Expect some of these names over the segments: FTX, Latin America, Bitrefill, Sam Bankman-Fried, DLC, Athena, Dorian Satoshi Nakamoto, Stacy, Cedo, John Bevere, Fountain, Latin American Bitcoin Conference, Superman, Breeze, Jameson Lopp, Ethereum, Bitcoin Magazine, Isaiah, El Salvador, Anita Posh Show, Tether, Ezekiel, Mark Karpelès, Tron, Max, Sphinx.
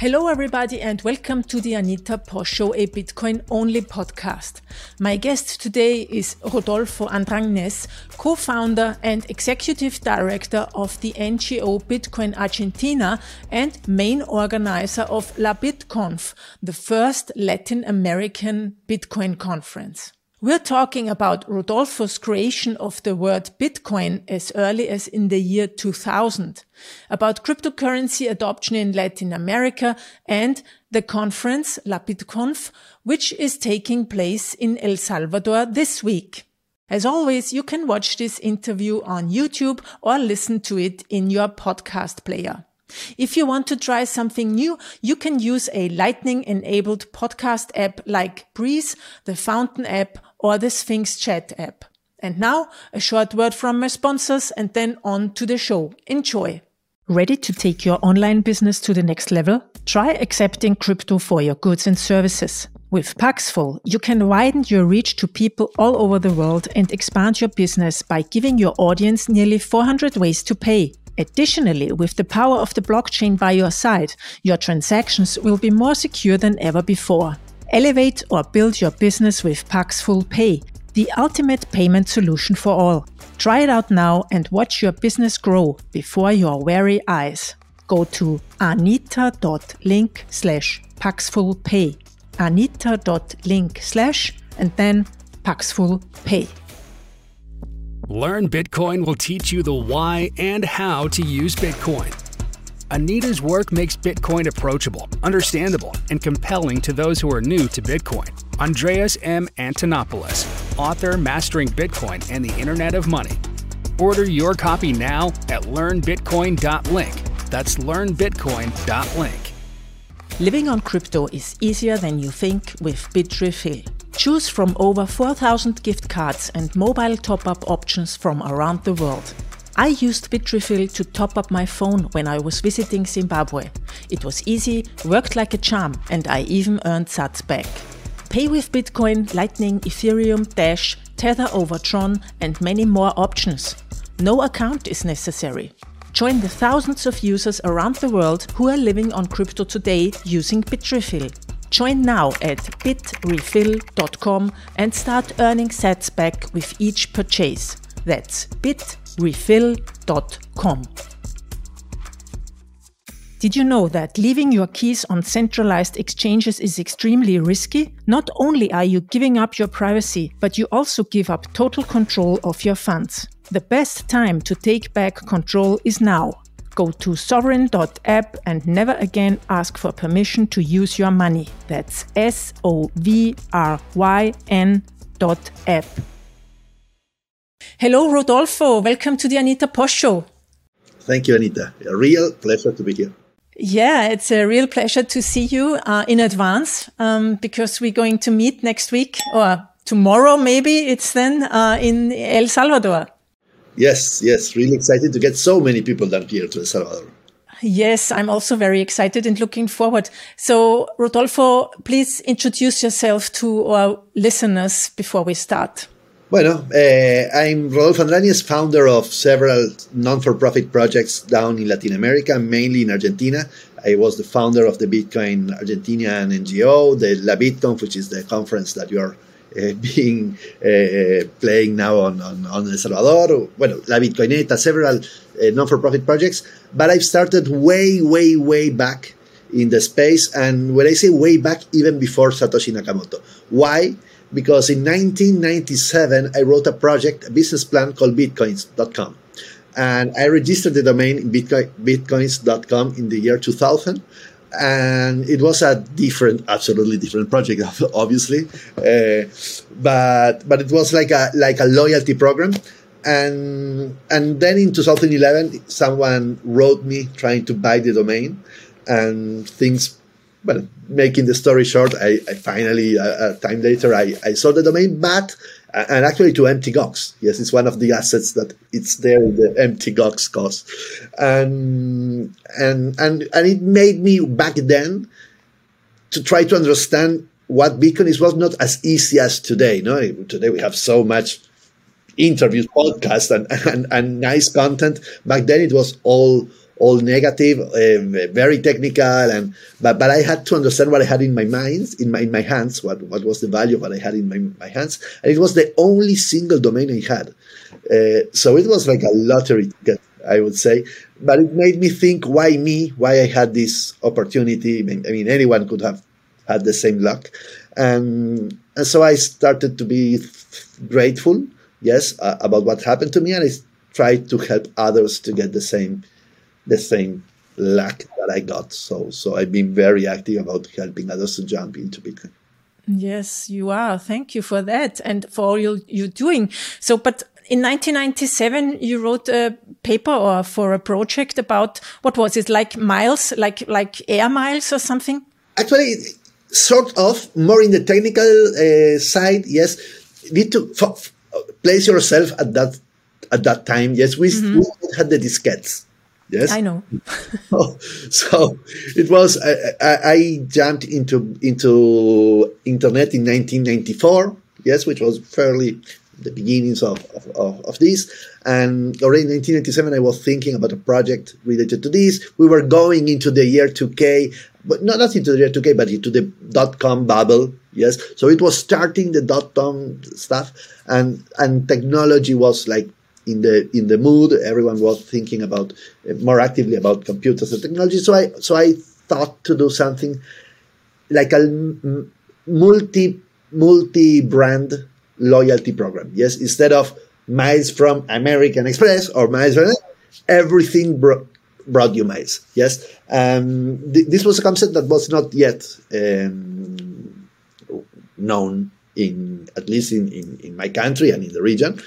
Hello everybody and welcome to the Anita Posh Show, a Bitcoin-only podcast. My guest today is Rodolfo Andragnes, co-founder and executive director of the NGO Bitcoin Argentina and main organizer of LaBitconf, the first Latin American Bitcoin Conference. We're talking about Rodolfo's creation of the word Bitcoin as early as in the year 2000, about cryptocurrency adoption in Latin America and the conference LaBitconf, which is taking place in El Salvador this week. As always, you can watch this interview on YouTube or listen to it in your podcast player. If you want to try something new, you can use a Lightning-enabled podcast app like Breeze, the Fountain app, or the Sphinx chat app. And now, a short word from my sponsors and then on to the show. Enjoy! Ready to take your online business to the next level? Try accepting crypto for your goods and services. With Paxful, you can widen your reach to people all over the world and expand your business by giving your audience nearly 400 ways to pay. Additionally, with the power of the blockchain by your side, your transactions will be more secure than ever before. Elevate or build your business with Paxful Pay, the ultimate payment solution for all. Try it out now and watch your business grow before your very eyes. Go to anita.link/paxfulpay, anita.link/paxfulpay. Learn Bitcoin will teach you the why and how to use Bitcoin. Anita's work makes Bitcoin approachable, understandable, and compelling to those who are new to Bitcoin. Andreas M. Antonopoulos, author, Mastering Bitcoin and the Internet of Money. Order your copy now at learnbitcoin.link. That's learnbitcoin.link. Living on crypto is easier than you think with Bitrefill. Choose from over 4,000 gift cards and mobile top-up options from around the world. I used Bitrefill to top up my phone when I was visiting Zimbabwe. It was easy, worked like a charm, and I even earned sats back. Pay with Bitcoin, Lightning, Ethereum, Dash, Tether over Tron, and many more options. No account is necessary. Join the thousands of users around the world who are living on crypto today using Bitrefill. Join now at bitrefill.com and start earning sats back with each purchase. That's bitrefill.com. Did you know that leaving your keys on centralized exchanges is extremely risky? Not only are you giving up your privacy, but you also give up total control of your funds. The best time to take back control is now. Go to sovereign.app and never again ask for permission to use your money. That's sovryn.app. Hello, Rodolfo. Welcome to the Anita Posh Show. Thank you, Anita. A real pleasure to be here. Yeah, it's a real pleasure to see you in advance because we're going to meet next week or tomorrow, maybe it's then in El Salvador. Yes. Really excited to get so many people down here to El Salvador. Yes, I'm also very excited and looking forward. So, Rodolfo, please introduce yourself to our listeners before we start. Bueno, I'm Rodolfo Andragnes, founder of several non-for-profit projects down in Latin America, mainly in Argentina. I was the founder of the Bitcoin Argentina NGO, the LaBitconf, which is the conference that you are playing now on El Salvador, well, La Bitcoineta, several non-for-profit projects. But I've started way back in the space. And when I say way back, even before Satoshi Nakamoto. Why? Because in 1997, I wrote a project, a business plan called Bitcoins.com. And I registered the domain Bitcoins.com in the year 2000. And it was a absolutely different project, obviously, but it was like a loyalty program, and then in 2011 someone wrote me trying to buy the domain, and things. Well, making the story short, I finally a time later I sold the domain, and actually to Mt. Gox. Yes, it's one of the assets that it's there in the Mt. Gox cost. And it made me back then to try to understand what Bitcoin is. Was not as easy as today. No, today we have so much interviews, podcasts, and nice content. Back then it was all all negative, very technical, and but I had to understand what I had in my mind, in my hands, what was the value of what I had in my hands, and it was the only single domain I had, so it was like a lottery ticket, I would say. But it made me think, why me? Why I had this opportunity? I mean, anyone could have had the same luck, and so I started to be grateful, yes, about what happened to me, and I tried to help others to get the same luck that I got. So I've been very active about helping others to jump into Bitcoin. Yes, you are. Thank you for that and for all you're doing. So, but in 1997, you wrote a paper or for a project about, what was it, like miles, like air miles or something? Actually, sort of, more in the technical side, yes. Need to place yourself at that time. Yes, we had the diskettes. Yes, I know. So it was. I jumped into internet in 1994. Yes, which was fairly the beginnings of this. And already in 1997, I was thinking about a project related to this. We were going into the year 2K, but not into the year 2K, but into the .com bubble. Yes, so it was starting the .com stuff, and technology was like in the mood. Everyone was thinking about more actively about computers and technology. So I thought to do something like a multi-brand loyalty program. Yes, instead of miles from American Express or miles from everything brought you miles. Yes, this was a concept that was not yet known at least in my country and in the region.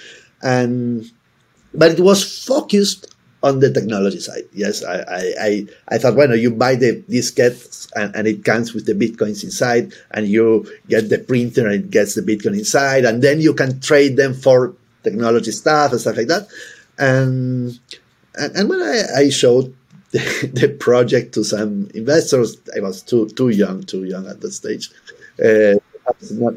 But it was focused on the technology side. Yes, I thought, well, you buy the diskettes and it comes with the bitcoins inside, and you get the printer and it gets the bitcoin inside, and then you can trade them for technology stuff and stuff like that. And when I showed the project to some investors, I was too young at that stage.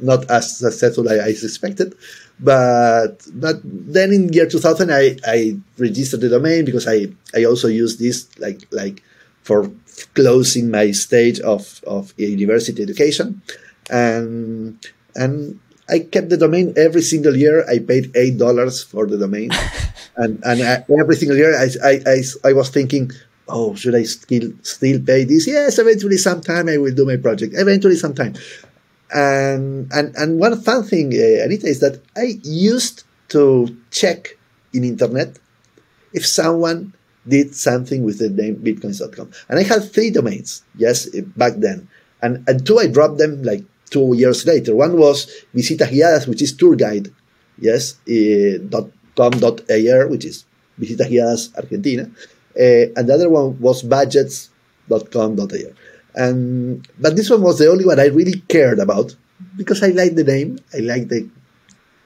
Not as successful as I expected, but then in year 2000 I registered the domain, because I also used this like for closing my stage of university education, and I kept the domain every single year. I paid $8 for the domain, and every single year I was thinking, oh, should I still pay this? Yes, eventually sometime I will do my project. Eventually sometime. And one fun thing, Anita, is that I used to check in internet if someone did something with the name Bitcoins.com. And I had 3 domains, yes, back then. And 2 I dropped them like 2 years later. One was Visitas Guiadas, which is tour guide, yes, .com.ar, which is Visitas Guiadas Argentina. And the other one was budgets.com.ar. But this one was the only one I really cared about, because I liked the name. I liked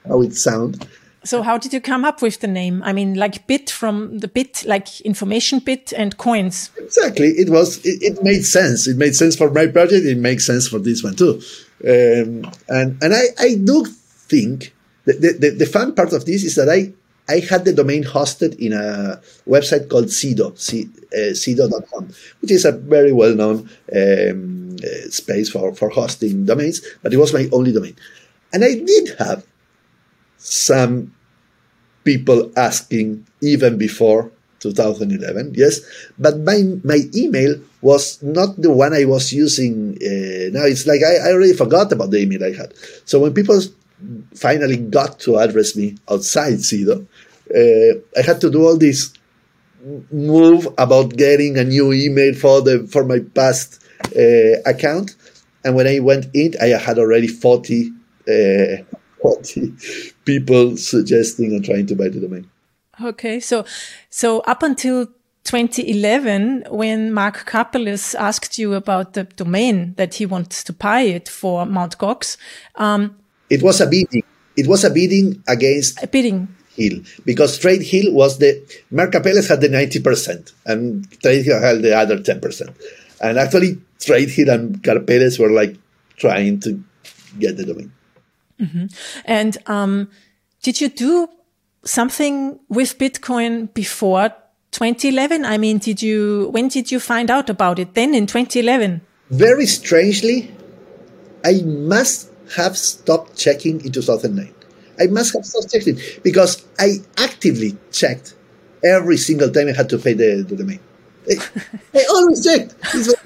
how it sounds. So how did you come up with the name? I mean, like bit from the bit, like information bit and coins. Exactly. It made sense. It made sense for my project. It makes sense for this one too. And I do think the fun part of this is that I had the domain hosted in a website called Cedo, cedo.com, which is a very well-known space for hosting domains, but it was my only domain. And I did have some people asking even before 2011, yes, but my email was not the one I was using now. It's like I already forgot about the email I had. So when people finally got to address me outside Cedo, I had to do all this move about getting a new email for my past account. And when I went in, I had already 40 people suggesting and trying to buy the domain. Okay, so up until 2011, when Mark Karpelès asked you about the domain that he wants to buy it for Mt. Gox, it was a bidding. It was a bidding against Hill, because Trade Hill was Mark Karpelès had the 90% and Trade Hill had the other 10%. And actually, Trade Hill and Karpelès were like trying to get the domain. Mm-hmm. And did you do something with Bitcoin before 2011? I mean, when did you find out about it then in 2011? Very strangely, I must have stopped checking in 2009. I must have stopped checking because I actively checked every single time I had to pay the domain. I always checked.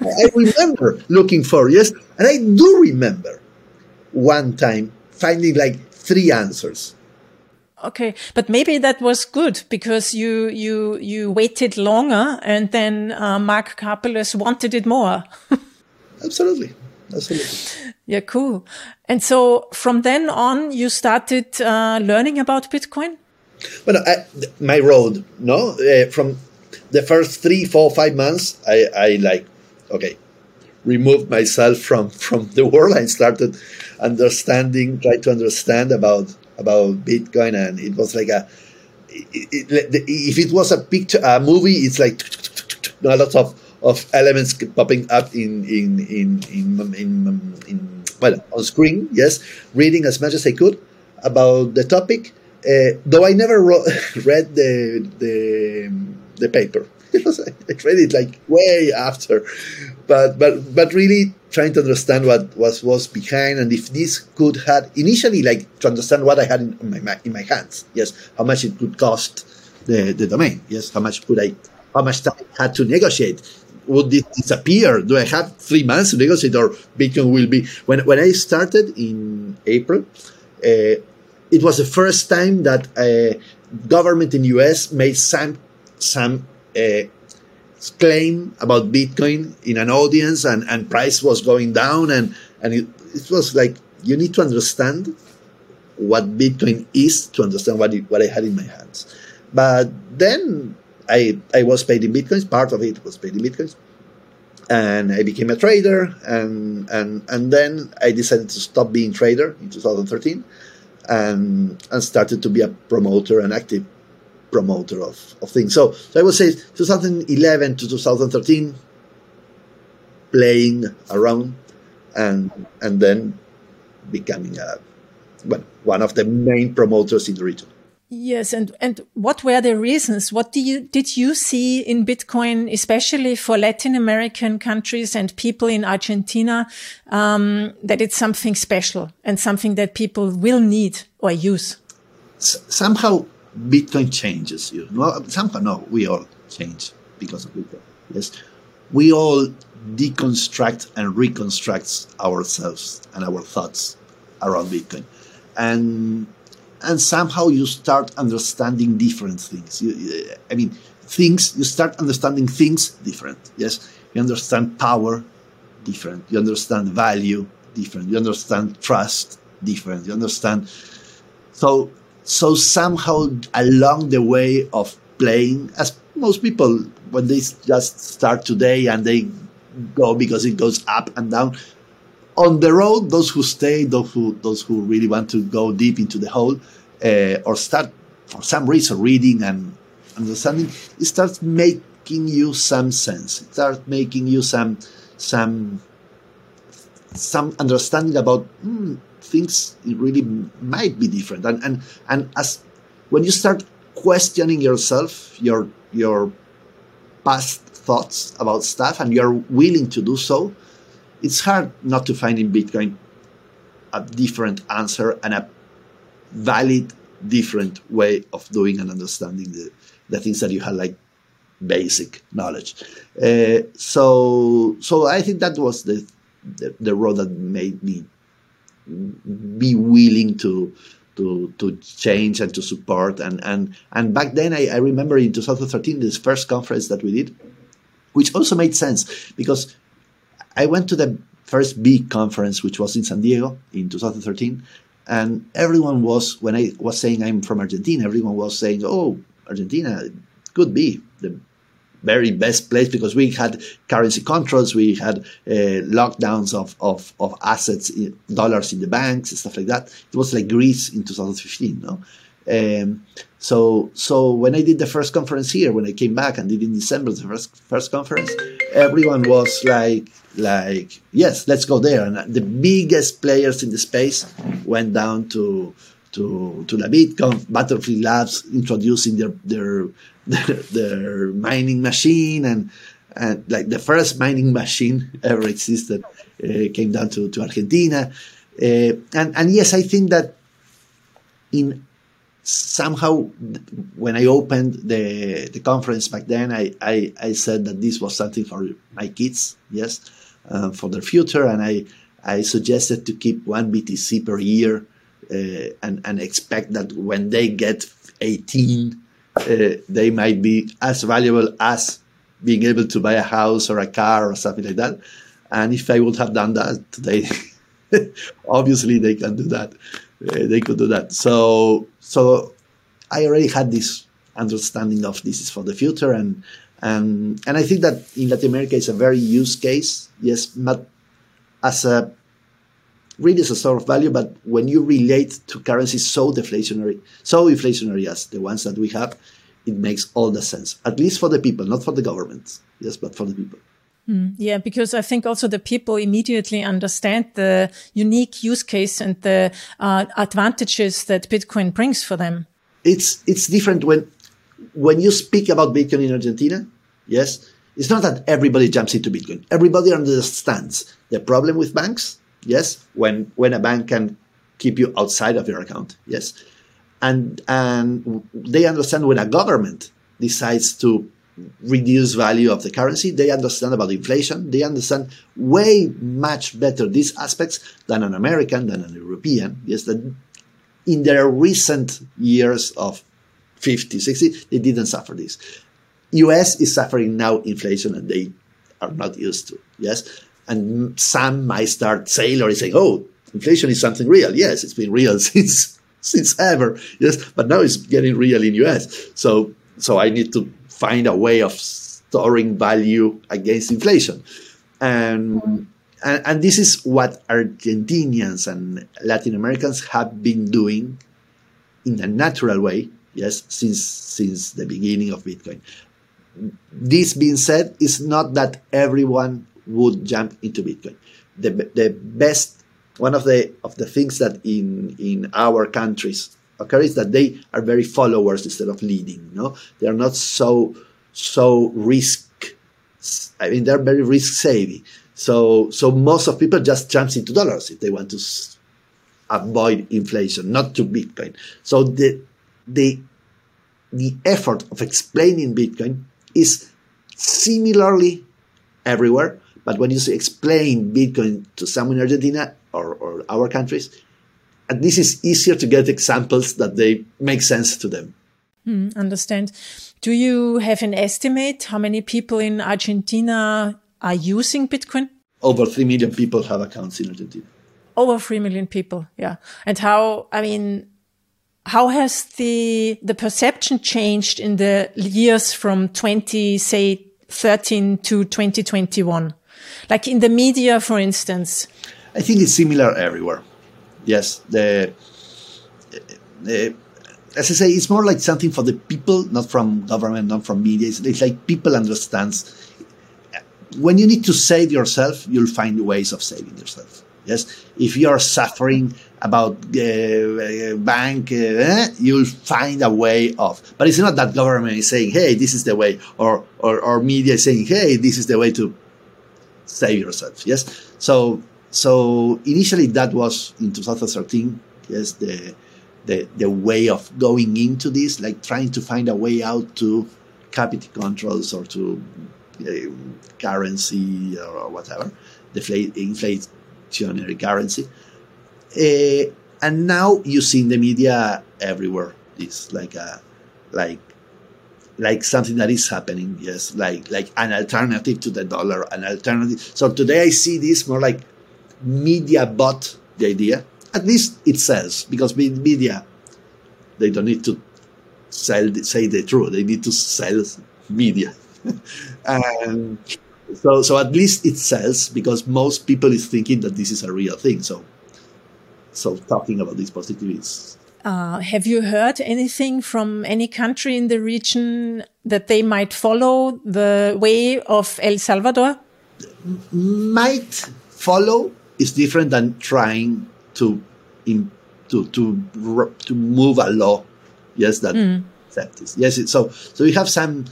I remember looking for, yes. And I do remember one time finding like 3 answers. Okay, but maybe that was good because you waited longer, and then Mark Karpelès wanted it more. Absolutely. Yeah, cool. And so from then on, you started learning about Bitcoin. Well, my road, no, from the first 3, 4, 5 months, I like, okay, removed myself from the world. I started trying to understand about Bitcoin, and it was like if it was a movie, it's like a lot of elements popping up on screen. Yes, reading as much as I could about the topic, though I never read the paper. I read it like way after, but really trying to understand what was behind, and if this could had initially, like, to understand what I had in my hands. Yes, how much it could cost the domain. Yes, how much time I had to negotiate. Would this disappear? Do I have 3 months to negotiate, or Bitcoin will be? When I started in April, it was the first time that a government in the U.S. made some claim about Bitcoin in an audience, and price was going down, and it was like, you need to understand what Bitcoin is to understand what I had in my hands. But then I was paid in Bitcoins. Part of it was paid in Bitcoins, and I became a trader, and then I decided to stop being a trader in 2013 and started to be a promoter, an active promoter of things. So I would say 2011 to 2013, playing around, and then becoming one of the main promoters in the region. Yes, and what were the reasons? What did you see in Bitcoin, especially for Latin American countries and people in Argentina, that it's something special and something that people will need or use? Somehow Bitcoin changes you. We all change because of Bitcoin. Yes, we all deconstruct and reconstruct ourselves and our thoughts around Bitcoin, and somehow you start understanding different things. You start understanding things different. Yes, you understand power different. You understand value different. You understand trust different. You understand So somehow along the way of playing, as most people, when they just start today and they go because it goes up and down, on the road, those who stay, those who really want to go deep into the hole, or start for some reason reading and understanding, it starts making you some sense. It starts making you some understanding about things really might be different, and as when you start questioning yourself, your past thoughts about stuff, and you're willing to do so, it's hard not to find in Bitcoin a different answer and a valid different way of doing and understanding the things that you had like basic knowledge. So I think that was the road that made me be willing to change and to support, and back then I remember in 2013 this first conference that we did, which also made sense because I went to the first big conference, which was in San Diego in 2013, and everyone was, when I was saying I'm from Argentina, everyone was saying, oh, Argentina could be the very best place because we had currency controls, we had lockdowns of assets, dollars in the banks and stuff like that. It was like Greece in 2015, no? So when I did the first conference here, when I came back and did in December the first conference, everyone was like yes, let's go there. And the biggest players in the space went down to LaBitconf, Butterfly Labs, introducing their their mining machine, and like the first mining machine ever existed came down to Argentina. And yes, I think that in somehow when I opened the conference back then, I said that this was something for my kids, yes, for their future, and I suggested to keep 1 BTC per year and expect that when they get 18, they might be as valuable as being able to buy a house or a car or something like that. And if I would have done that today, obviously they can do that. They could do that. So I already had this understanding of this is for the future, and I think that in Latin America it's a very use case. Yes, not as a really as a store of value, but when you relate to currencies so inflationary as the ones that we have, it makes all the sense. At least for the people, not for the government. Yes, but for the people. Yeah, because I think also the people immediately understand the unique use case and the advantages that Bitcoin brings for them. It's different when you speak about Bitcoin in Argentina. Yes, it's not that everybody jumps into Bitcoin. Everybody understands the problem with banks. Yes, when a bank can keep you outside of your account. Yes, and they understand when a government decides to reduce value of the currency. They understand about inflation. They understand way much better these aspects than an American, than an European. Yes, that in their recent years of 50, 60, they didn't suffer this. US is suffering now inflation and they are not used to. Yes, and some might start saying or saying, oh, inflation is something real. Yes, it's been real since ever. Yes, but now it's getting real in US. So I need to find a way of storing value against inflation. And this is what Argentinians and Latin Americans have been doing in a natural way, yes, since the beginning of Bitcoin. This being said, it's not that everyone would jump into Bitcoin. The best, one of the things that in our countries occurs that they are very followers instead of leading. No, they are not so risk. I mean, they're very risk savvy. So most of people just jumps into dollars if they want to avoid inflation, not to Bitcoin. So the effort of explaining Bitcoin is similarly everywhere. But when you explain Bitcoin to someone in Argentina or our countries, and this is easier to get examples that they make sense to them. Understand. Do you have an estimate how many people in Argentina are using Bitcoin? Over 3 million people have accounts in Argentina. Over 3 million people, yeah. And how has the perception changed in the years from 2013 to 2021? Like in the media, for instance. I think it's similar everywhere. Yes, as I say, it's more like something for the people, not from government, not from media. It's like people understands. When you need to save yourself, you'll find ways of saving yourself. Yes, if you are suffering about bank, you'll find a way off. But it's not that government is saying, "Hey, this is the way," or media is saying, "Hey, this is the way to save yourself." Yes, So initially that was in 2013, yes, the way of going into this, like trying to find a way out to capital controls or to currency or whatever, inflationary currency. And now you see in the media everywhere this, like something that is happening, yes, like an alternative to the dollar, an alternative. So today I see this more like media bought the idea. At least it sells, because media, they don't need to say the truth. They need to sell media. So at least it sells, because most people is thinking that this is a real thing. So talking about this positively is... have you heard anything from any country in the region that they might follow the way of El Salvador? Might follow. It's different than trying to move a law, yes, that 1970s. Yes, so we have some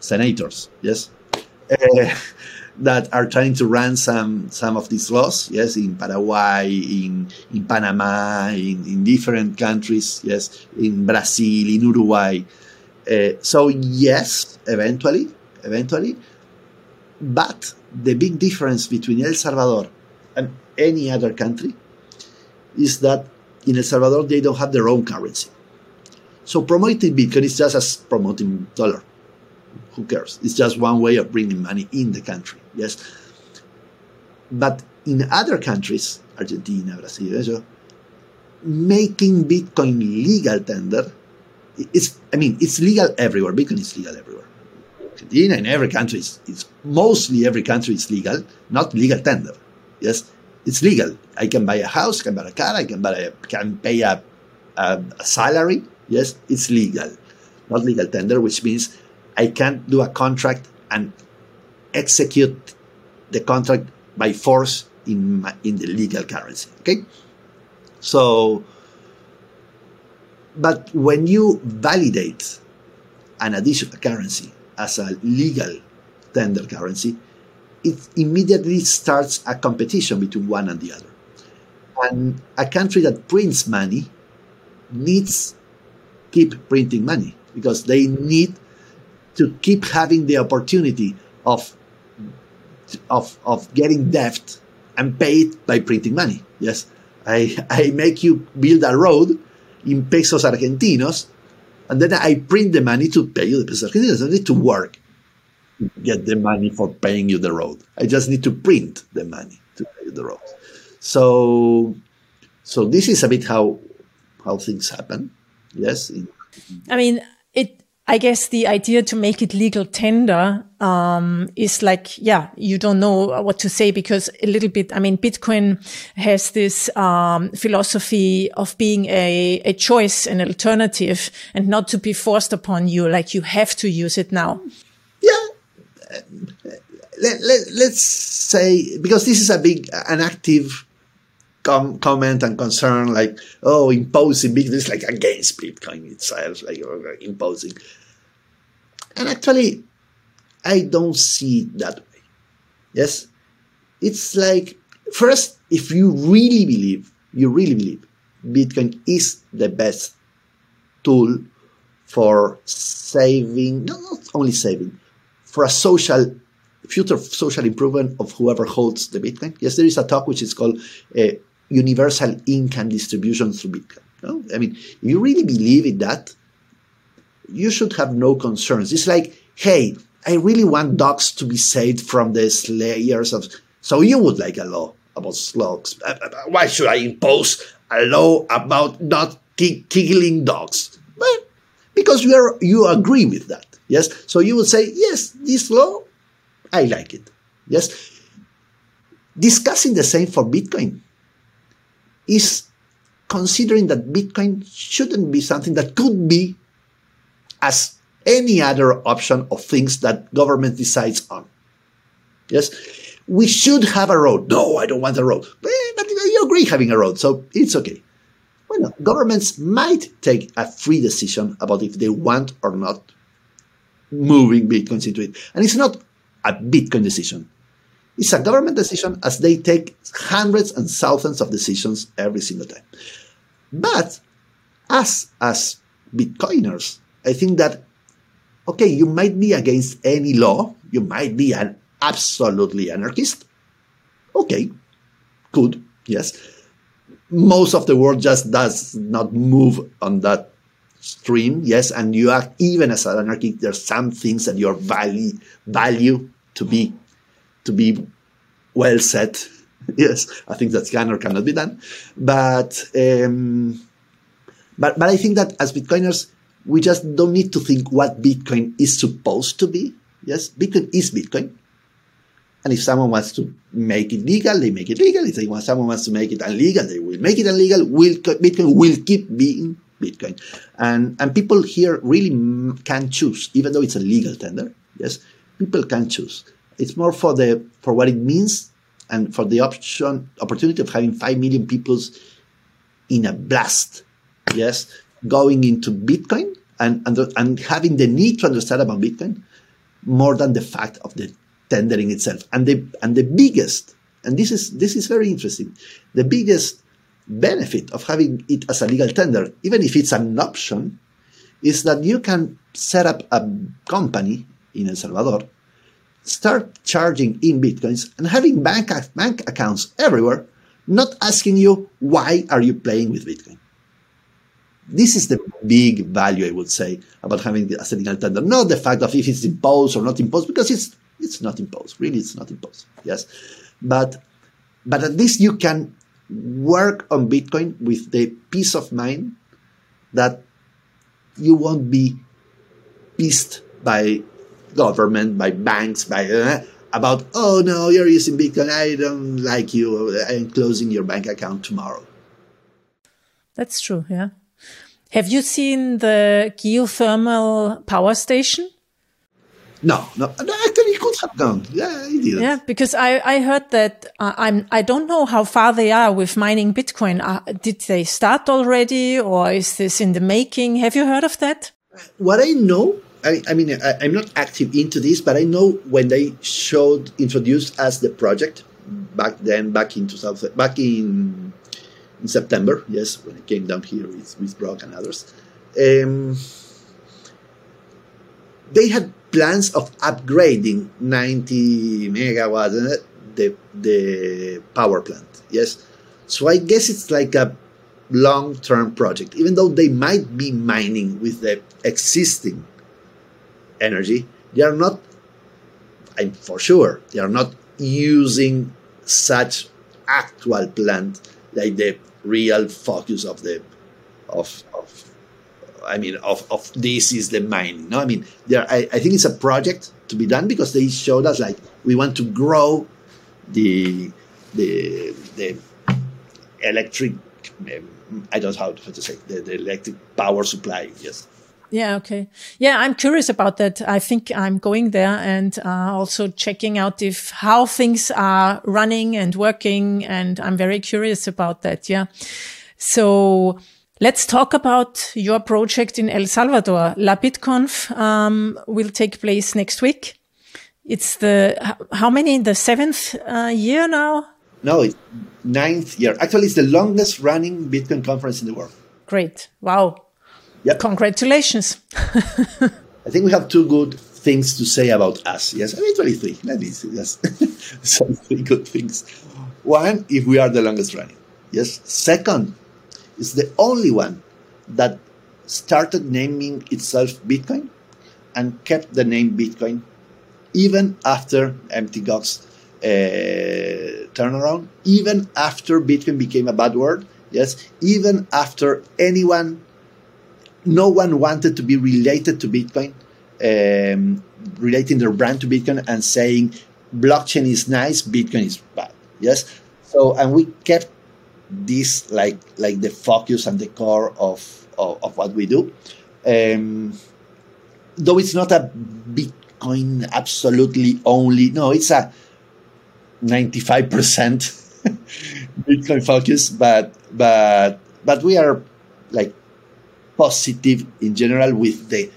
senators, yes, that are trying to run some of these laws, yes, in Paraguay, in Panama, in different countries, yes, in Brazil, in Uruguay. So yes, eventually, but the big difference between El Salvador and any other country is that in El Salvador they don't have their own currency. So promoting Bitcoin is just as promoting dollar. Who cares? It's just one way of bringing money in the country, yes? But in other countries, Argentina, Brazil, making Bitcoin legal tender, it's legal everywhere. Bitcoin is legal everywhere. Argentina, in every country, it's mostly every country is legal, not legal tender, yes? It's legal. I can buy a house, I can buy a car, I can pay a salary, yes? It's legal, not legal tender, which means I can't do a contract and execute the contract by force in the legal currency, okay? So, but when you validate an additional currency as a legal tender currency, it immediately starts a competition between one and the other. And a country that prints money needs keep printing money because they need to keep having the opportunity of getting debt and pay it by printing money. Yes, I make you build a road in pesos argentinos, and then I print the money to pay you the pesos argentinos. I don't need to work to get the money for paying you the road. I just need to print the money to pay you the road. So this is a bit how things happen. Yes, I mean it. I guess the idea to make it legal tender is like, yeah, you don't know what to say because a little bit, I mean, Bitcoin has this philosophy of being a choice, an alternative, and not to be forced upon you, like you have to use it now. Yeah. Let's say, because this is an active comment and concern, like, oh, imposing Bitcoin is like against Bitcoin itself, like imposing. And actually, I don't see it that way. Yes? It's like, first, if you really believe Bitcoin is the best tool for saving, not only saving, for a social, future social improvement of whoever holds the Bitcoin. Yes, there is a talk which is called universal income distribution through Bitcoin. No? I mean, if you really believe in that, you should have no concerns. It's like, hey, I really want dogs to be saved from the slayers of... So you would like a law about slugs. Why should I impose a law about not killing dogs? Well, because you agree with that. Yes. So you would say, yes, this law, I like it. Yes. Discussing the same for Bitcoin is considering that Bitcoin shouldn't be something that could be as any other option of things that government decides on. Yes. We should have a road. No, I don't want a road. But you agree having a road, so it's okay. Well, governments might take a free decision about if they want or not moving Bitcoin into it. And it's not a Bitcoin decision. It's a government decision, as they take hundreds and thousands of decisions every single time. But as Bitcoiners, I think that, okay, you might be against any law. You might be an absolutely anarchist. Okay, good, yes. Most of the world just does not move on that stream, yes, and you are, even as an anarchist, there's some things that your value to be well set. Yes, I think that can or cannot be done. But I think that as Bitcoiners, we just don't need to think what Bitcoin is supposed to be. Yes, Bitcoin is Bitcoin. And if someone wants to make it legal, they make it legal. If someone wants to make it illegal, they will make it illegal. Bitcoin will keep being Bitcoin. And people here really can choose, even though it's a legal tender. Yes, people can choose. It's more for what it means and for the opportunity of having 5 million people in a blast. Yes, going into Bitcoin and having the need to understand about Bitcoin more than the fact of the tendering itself. And the biggest, and this is very interesting, the biggest benefit of having it as a legal tender, even if it's an option, is that you can set up a company in El Salvador, start charging in Bitcoins, and having bank accounts everywhere, not asking you, why are you playing with Bitcoin? This is the big value, I would say, about having a legal tender. Not the fact of if it's imposed or not imposed, because it's not imposed. Really, it's not imposed. Yes. But at least you can work on Bitcoin with the peace of mind that you won't be pissed by government, by banks, by about, oh no, you're using Bitcoin, I don't like you, I'm closing your bank account tomorrow. That's true, yeah. Have you seen the geothermal power station? No, actually it could have gone. Yeah, it didn't. Yeah, because I heard that I don't know how far they are with mining Bitcoin. Did they start already, or is this in the making? Have you heard of that? What I know, I'm not active into this, but I know when they introduced us the project back in September, yes, when I came down here with Brock and others, they had plans of upgrading 90 megawatts the power plant. Yes, so I guess it's like a long-term project, even though they might be mining with the existing energy. They are not, I'm for sure, they are not using such actual plant like the real focus of the of this is the mining. No, I mean, I think it's a project to be done because they showed us like we want to grow the electric. I don't know how to say the electric power supply. Yes. Yeah. Okay. Yeah, I'm curious about that. I think I'm going there and also checking out how things are running and working, and I'm very curious about that. Yeah. So let's talk about your project in El Salvador. LaBitconf will take place next week. It's the seventh year now? No, it's ninth year. Actually, it's the longest running Bitcoin conference in the world. Great. Wow. Yep. Congratulations. I think we have two good things to say about us. Yes, I mean, 23. Let me see. Yes. So three good things. One, if we are the longest running. Yes. Second, it's the only one that started naming itself Bitcoin and kept the name Bitcoin even after Mt. Gox turnaround, even after Bitcoin became a bad word, yes, even after no one wanted to be related to Bitcoin, relating their brand to Bitcoin and saying blockchain is nice, Bitcoin is bad, yes. So, and we kept this like the focus and the core of what we do, though it's not a Bitcoin absolutely only. No, it's a 95% Bitcoin focus, but we are like positive in general with the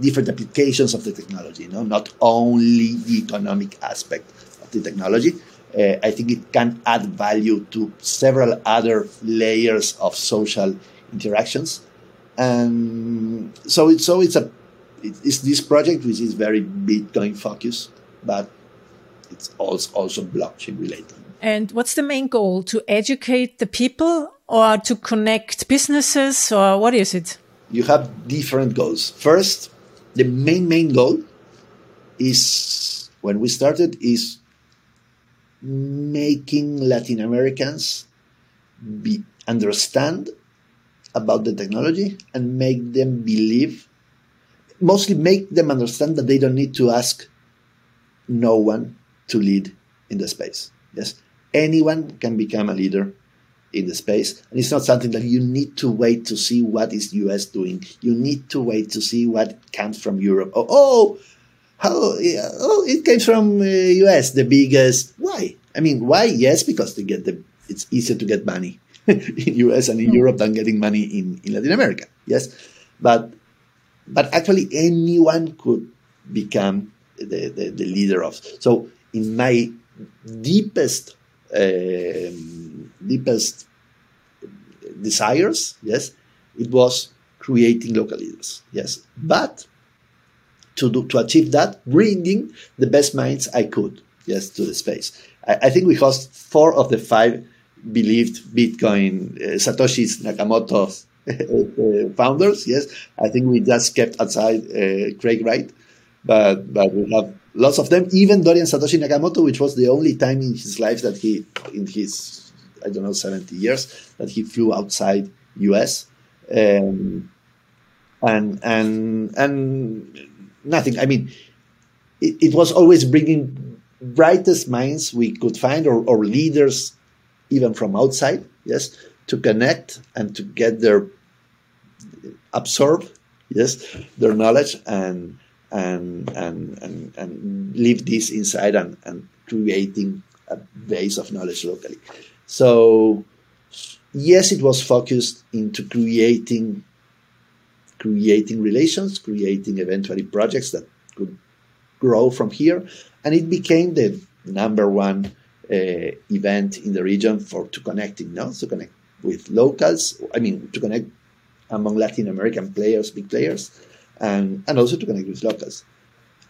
different applications of the technology. No, not only the economic aspect of the technology. I think it can add value to several other layers of social interactions, and so it's this project which is very Bitcoin focused, but it's also blockchain related. And what's the main goal? To educate the people, or to connect businesses, or what is it? You have different goals. First, the main goal is, when we started, is making Latin Americans understand about the technology and make them believe, mostly make them understand that they don't need to ask no one to lead in the space. Yes, anyone can become a leader in the space, and it's not something that you need to wait to see what is US doing. You need to wait to see what comes from Europe. Oh, it came from US, the biggest. Why? Yes, because it's easier to get money. in US and in Europe than getting money in Latin America. Yes, but actually anyone could become the leader of. So in my deepest deepest desires, yes, it was creating local leaders. Yes, but to achieve that, bringing the best minds I could, yes, to the space. I think we host 4 of the 5 believed Bitcoin Satoshi Nakamoto's founders. Yes, I think we just kept outside Craig Wright, but we have lots of them. Even Dorian Satoshi Nakamoto, which was the only time in his life that he, in his, I don't know, 70 years, that he flew outside US, and nothing. I mean, it was always bringing brightest minds we could find, or leaders even from outside, yes, to connect and to get their, absorb, yes, their knowledge and live this inside and creating a base of knowledge locally. So yes, it was focused into creating relations, creating eventually projects that could grow from here, and it became the #1 event in the region to connecting, no? To connect with locals, I mean, to connect among Latin American players, big players, and also to connect with locals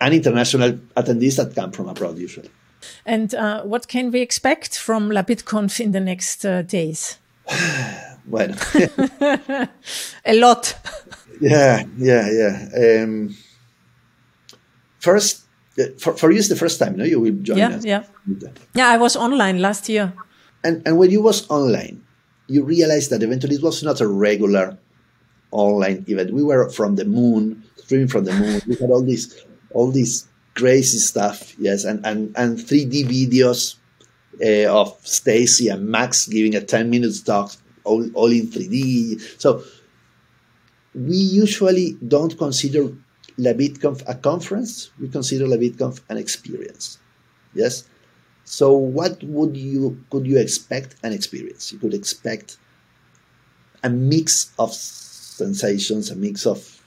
and international attendees that come from abroad usually. And what can we expect from LaBitconf in the next days? Well, a lot. Yeah. First, for you, it's the first time, no? You will join us. Yeah. I was online last year. And when you was online, you realized that eventually it was not a regular online event. We were from the moon, streaming from the moon. We had all these crazy stuff, yes, and 3D videos of Stacy and Max giving a 10-minute talk, all in 3D. So we usually don't consider LaBitconf a conference. We consider LaBitconf an experience. Yes. So what could you expect? An experience. You could expect a mix of sensations, a mix of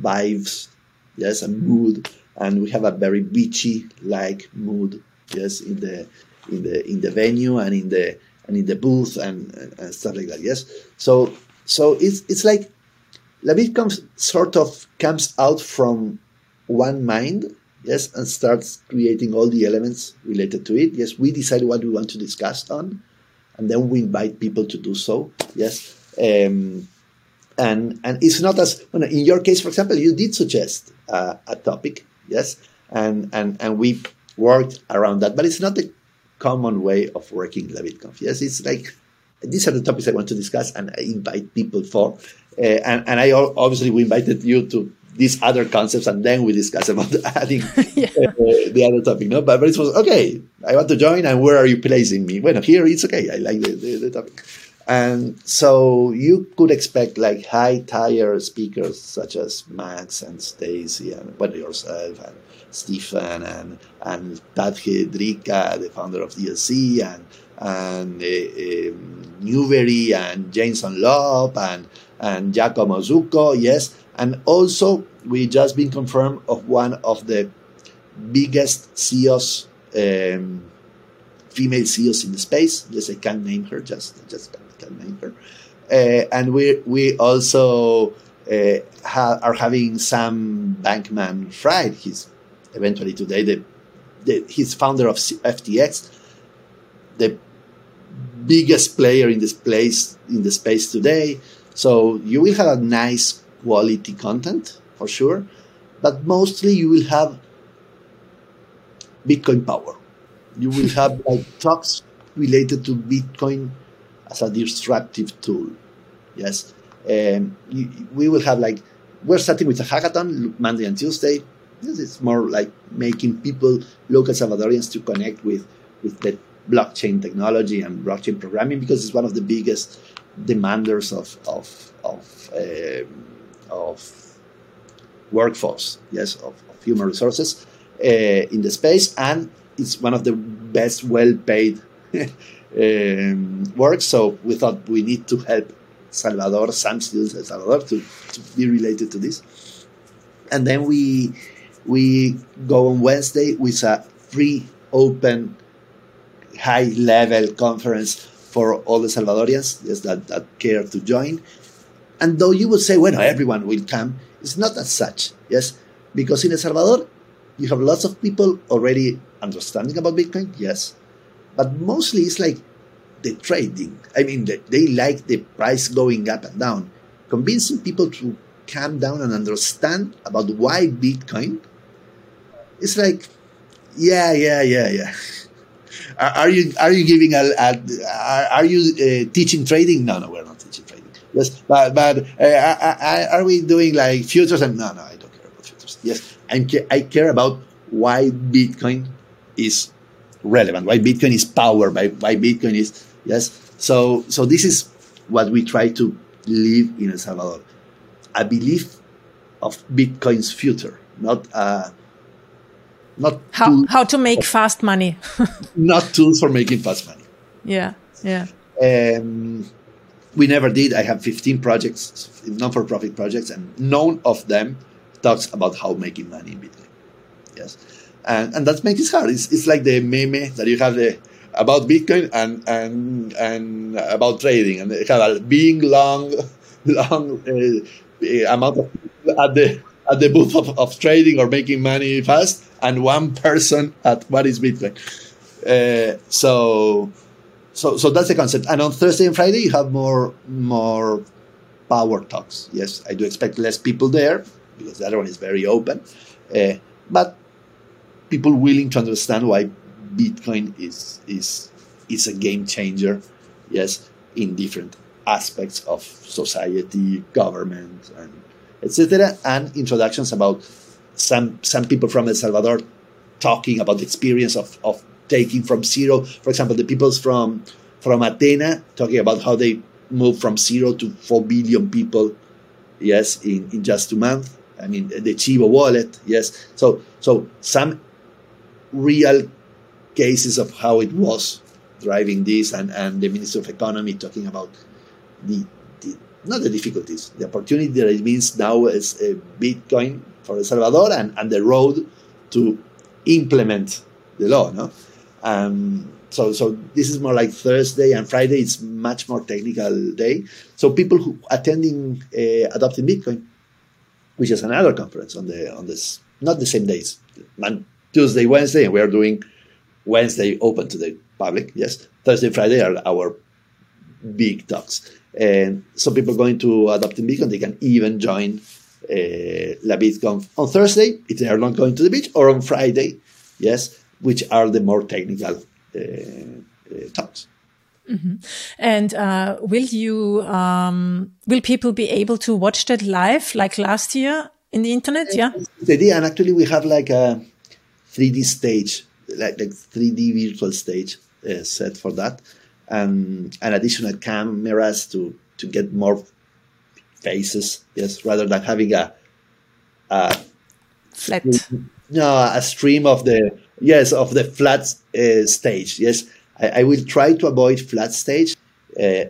vibes, yes, a mood, and we have a very beachy-like mood, yes, in the venue and in the booth and stuff like that, yes. So it's like LaBitconf sort of comes out from one mind, yes, and starts creating all the elements related to it. Yes, we decide what we want to discuss on, and then we invite people to do so, yes. And it's not as, you know, in your case, for example, you did suggest a topic, yes, and we worked around that, but it's not the common way of working LaBitconf. Yes, it's like, these are the topics I want to discuss, and I invite people for, and I obviously we invited you to these other concepts, and then we discuss about adding the other topic. No, but it was okay. I want to join, and where are you placing me? Well, here it's okay. I like the topic. And so you could expect like high-tier speakers such as Max and Stacy and yourself and Stefan and Tadge Dryja, the founder of DLC, and Newbery and Jameson Lopp and Giacomo Zucco, yes. And also we just been confirmed of one of the biggest CEOs, female CEOs in the space. Yes, I can't name her, just can't name her. And we also are having Sam Bankman-Fried. He's eventually today he's founder of FTX, the biggest player in the space today. So you will have a nice quality content for sure, but mostly you will have Bitcoin power. You will have like talks related to Bitcoin as a disruptive tool. Yes, we will have like, we're starting with a hackathon Monday and Tuesday. Yes, it's more like making people, local Salvadorians, to connect with the blockchain technology and blockchain programming, because it's one of the biggest demanders of workforce. Yes, of human resources in the space. And it's one of the best well-paid work. So we thought we need to help Salvador, some students in El Salvador, to be related to this. And then we go on Wednesday with a free, open, high-level conference for all the Salvadorians that care to join. And though you would say, well, everyone will come, it's not as such, yes? Because in El Salvador, you have lots of people already understanding about Bitcoin, yes. But mostly it's like the trading. I mean, they like the price going up and down. Convincing people to calm down and understand about why Bitcoin, it's like, yeah. Are you giving are you teaching trading? No, we're not teaching trading. Yes, but are we doing like futures? And no, I don't care about futures. Yes, I care about why Bitcoin is relevant, why Bitcoin is power, why Bitcoin is, yes. So this is what we try to live in El Salvador, a belief of Bitcoin's future, not how to make fast money. Not tools for making fast money. Yeah. We never did. I have 15 projects, non-for-profit projects, and none of them talks about how making money in Bitcoin. Yes, and that makes it hard. It's like the meme that you have about Bitcoin and about trading, and they have being long amount of at the booth of trading or making money fast, and one person at what is Bitcoin. So that's the concept. And on Thursday and Friday, you have more power talks. Yes, I do expect less people there because the other one is very open, but people willing to understand why Bitcoin is a game changer. Yes, in different aspects of society, government, and etc., and introductions about some people from El Salvador talking about the experience of taking from zero. For example, the people from Athena talking about how they moved from 0 to 4 billion people, yes, in just 2 months. I mean, the Chivo wallet, yes. So some real cases of how it was driving this, and the Minister of Economy talking about not the difficulties, the opportunity that it means now is Bitcoin for El Salvador and the road to implement the law, no? So this is more like Thursday, and Friday is much more technical day. So people who attending Adopting Bitcoin, which is another conference on this, not the same days, Tuesday, Wednesday, and we are doing Wednesday open to the public, yes. Thursday, Friday are our big talks. And so people going to Adopting Bitcoin, they can even join LaBitconf on Thursday if they are not going to the beach, or on Friday, yes, which are the more technical talks. Mm-hmm. And will people be able to watch that live like last year in the internet? Yeah, they did, and actually we have like a 3D stage, like 3D virtual stage set for that. And additional cameras to get more faces, yes, rather than having a flat. A stream of the flat stage. Yes, I will try to avoid flat stage,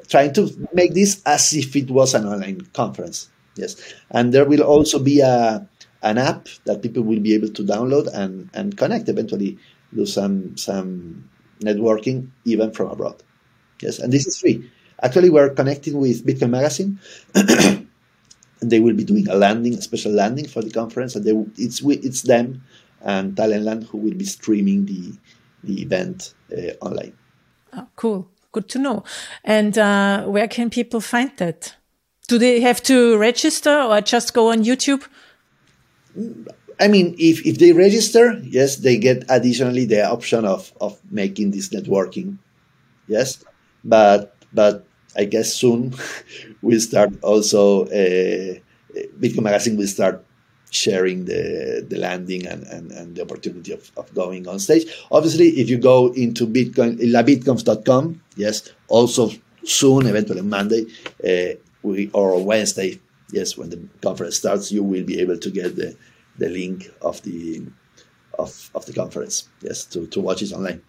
trying to make this as if it was an online conference. Yes, and there will also be an app that people will be able to download and connect, eventually do some networking even from abroad. Yes, and this is free. Actually, we're connecting with Bitcoin Magazine. And they will be doing a special landing for the conference. And it's them and Talentland who will be streaming the event online. Oh, cool. Good to know. And where can people find that? Do they have to register or just go on YouTube? I mean, if they register, yes, they get additionally the option of making this networking. Yes. But I guess soon we'll start also, Bitcoin Magazine will start sharing the landing and the opportunity of going on stage. Obviously, if you go into LaBitconf.com, yes, also soon, eventually Monday or Wednesday, yes, when the conference starts, you will be able to get the link of the conference, yes, to watch it online.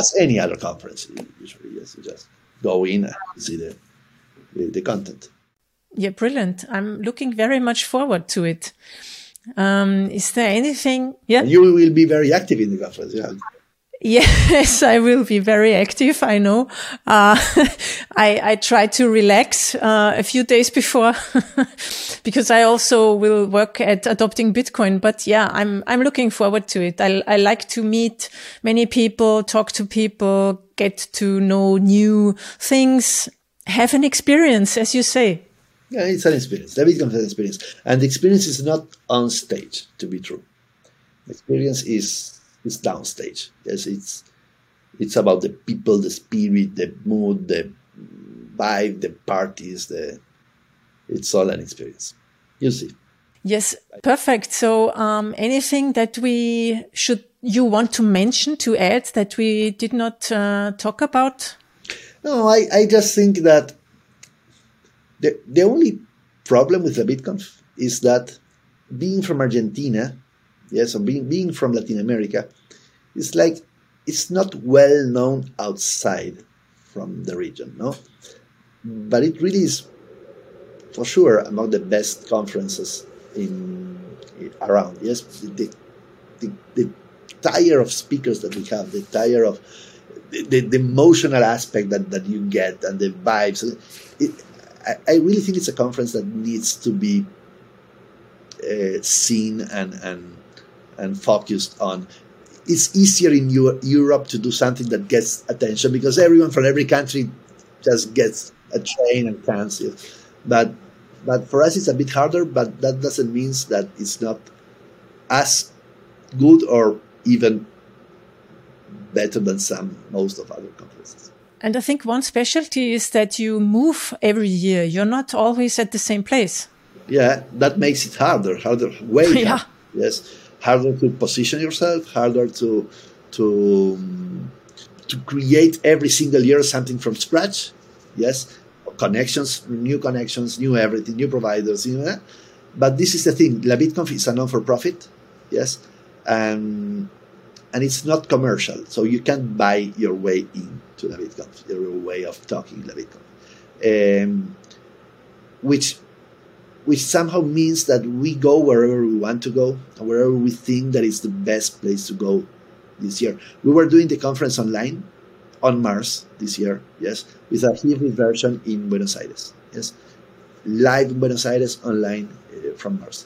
as any other conference. Usually, yes, you just go in and see the content. Yeah, brilliant. I'm looking very much forward to it. Is there anything? Yeah, and you will be very active in the conference. Yeah. Yes, I will be very active. I know. I try to relax a few days before because I also will work at Adopting Bitcoin. But yeah, I'm looking forward to it. I like to meet many people, talk to people, get to know new things, have an experience, as you say. Yeah, it's an experience. LaBitconf has an experience, and the experience is not on stage. To be true, the experience is downstage. Yes, it's about the people, the spirit, the mood, the vibe, the parties. It's all an experience. You see. Yes, perfect. So, anything that you want to mention, to add, that we did not talk about? No, I just think that the only problem with LaBitconf is that being from Argentina, yes, or being from Latin America, it's like it's not well known outside from the region, no? But it really is, for sure, among the best conferences in around. Yes, the tire of speakers that we have, the tire of the emotional aspect that you get, and the vibes. I really think it's a conference that needs to be seen and focused on. It's easier in Europe to do something that gets attention because everyone from every country just gets a train and comes. But for us it's a bit harder. But that doesn't mean that it's not as good or even better than most of other conferences. And I think one specialty is that you move every year. You're not always at the same place. Yeah, that makes it harder, way harder. Yeah. Yes, harder to position yourself, harder to create every single year something from scratch. Yes, connections, new everything, new providers. You know? But this is the thing. LaBitconf is a non-for-profit. Yes, and it's not commercial, so you can't buy your way in to LaBitconf, your way of talking LaBitconf, which somehow means that we go wherever we want to go, and wherever we think that is the best place to go this year. We were doing the conference online on Mars this year, yes, with a hybrid version in Buenos Aires, yes, live in Buenos Aires, online from Mars.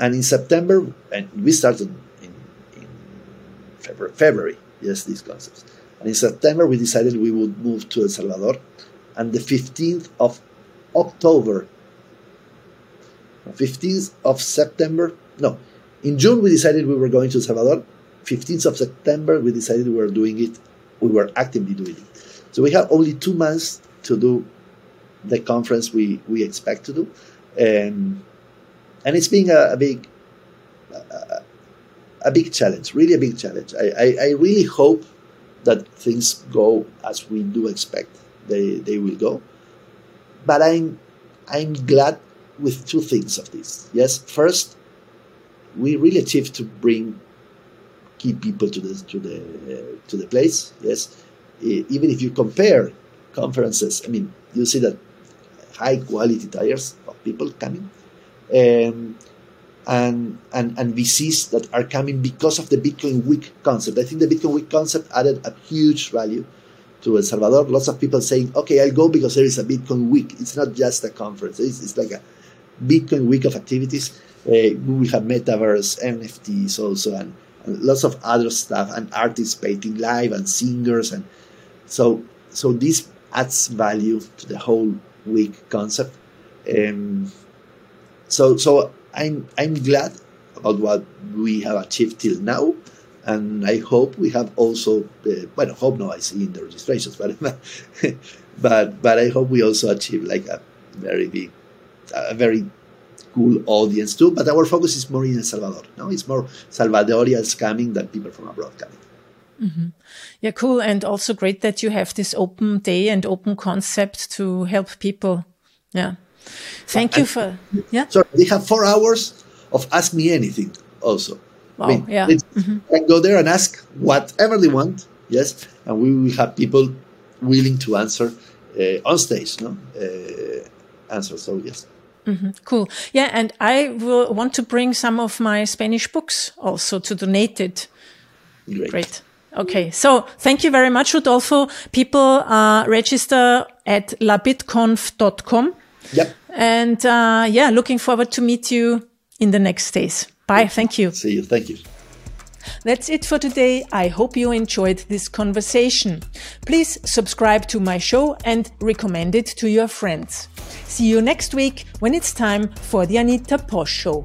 And in September, and we started in February, yes, these concepts. And in September, we decided we would move to El Salvador. And the 15th of September, no, in June, we decided we were going to El Salvador. 15th of September, we decided we were doing it. We were actively doing it. So we have only 2 months to do the conference we expect to do. And it's being a big challenge, really a big challenge. I really hope that things go as we do expect they will go. But I'm glad with two things of this. Yes, first, we really achieved to bring key people to the place. Yes, even if you compare conferences, I mean, you see that high quality tires of people coming, and VCs that are coming because of the Bitcoin Week concept. I think the Bitcoin Week concept added a huge value to El Salvador. Lots of people saying, okay, I'll go because there is a Bitcoin Week. It's not just a conference. It's like a Bitcoin Week of activities. We have metaverse, NFTs also, and lots of other stuff, and artists painting live, and singers. And so this adds value to the whole week concept. So I'm glad about what we have achieved till now, and I hope we have also. Well, hope no, I see in the registrations, but I hope we also achieve like a very cool audience too. But our focus is more in El Salvador. No, it's more Salvadorians coming than people from abroad coming. Mm-hmm. Yeah, cool, and also great that you have this open day and open concept to help people. Yeah. Thank you for, yeah. So they have 4 hours of ask me anything also. Wow, I mean, yeah. They can go there and ask whatever they want. yes, and we will have people willing to answer on stage, no, answer. So yes. Mm-hmm. Cool. Yeah, and I will want to bring some of my Spanish books also to donate it. Great. Okay, so thank you very much, Rodolfo. People register at labitconf.com. Yep. And yeah, looking forward to meet you in the next days. Bye. Thank you. See you. Thank you. That's it for today. I hope you enjoyed this conversation. Please subscribe to my show and recommend it to your friends. See you next week when it's time for the Anita Posh Show.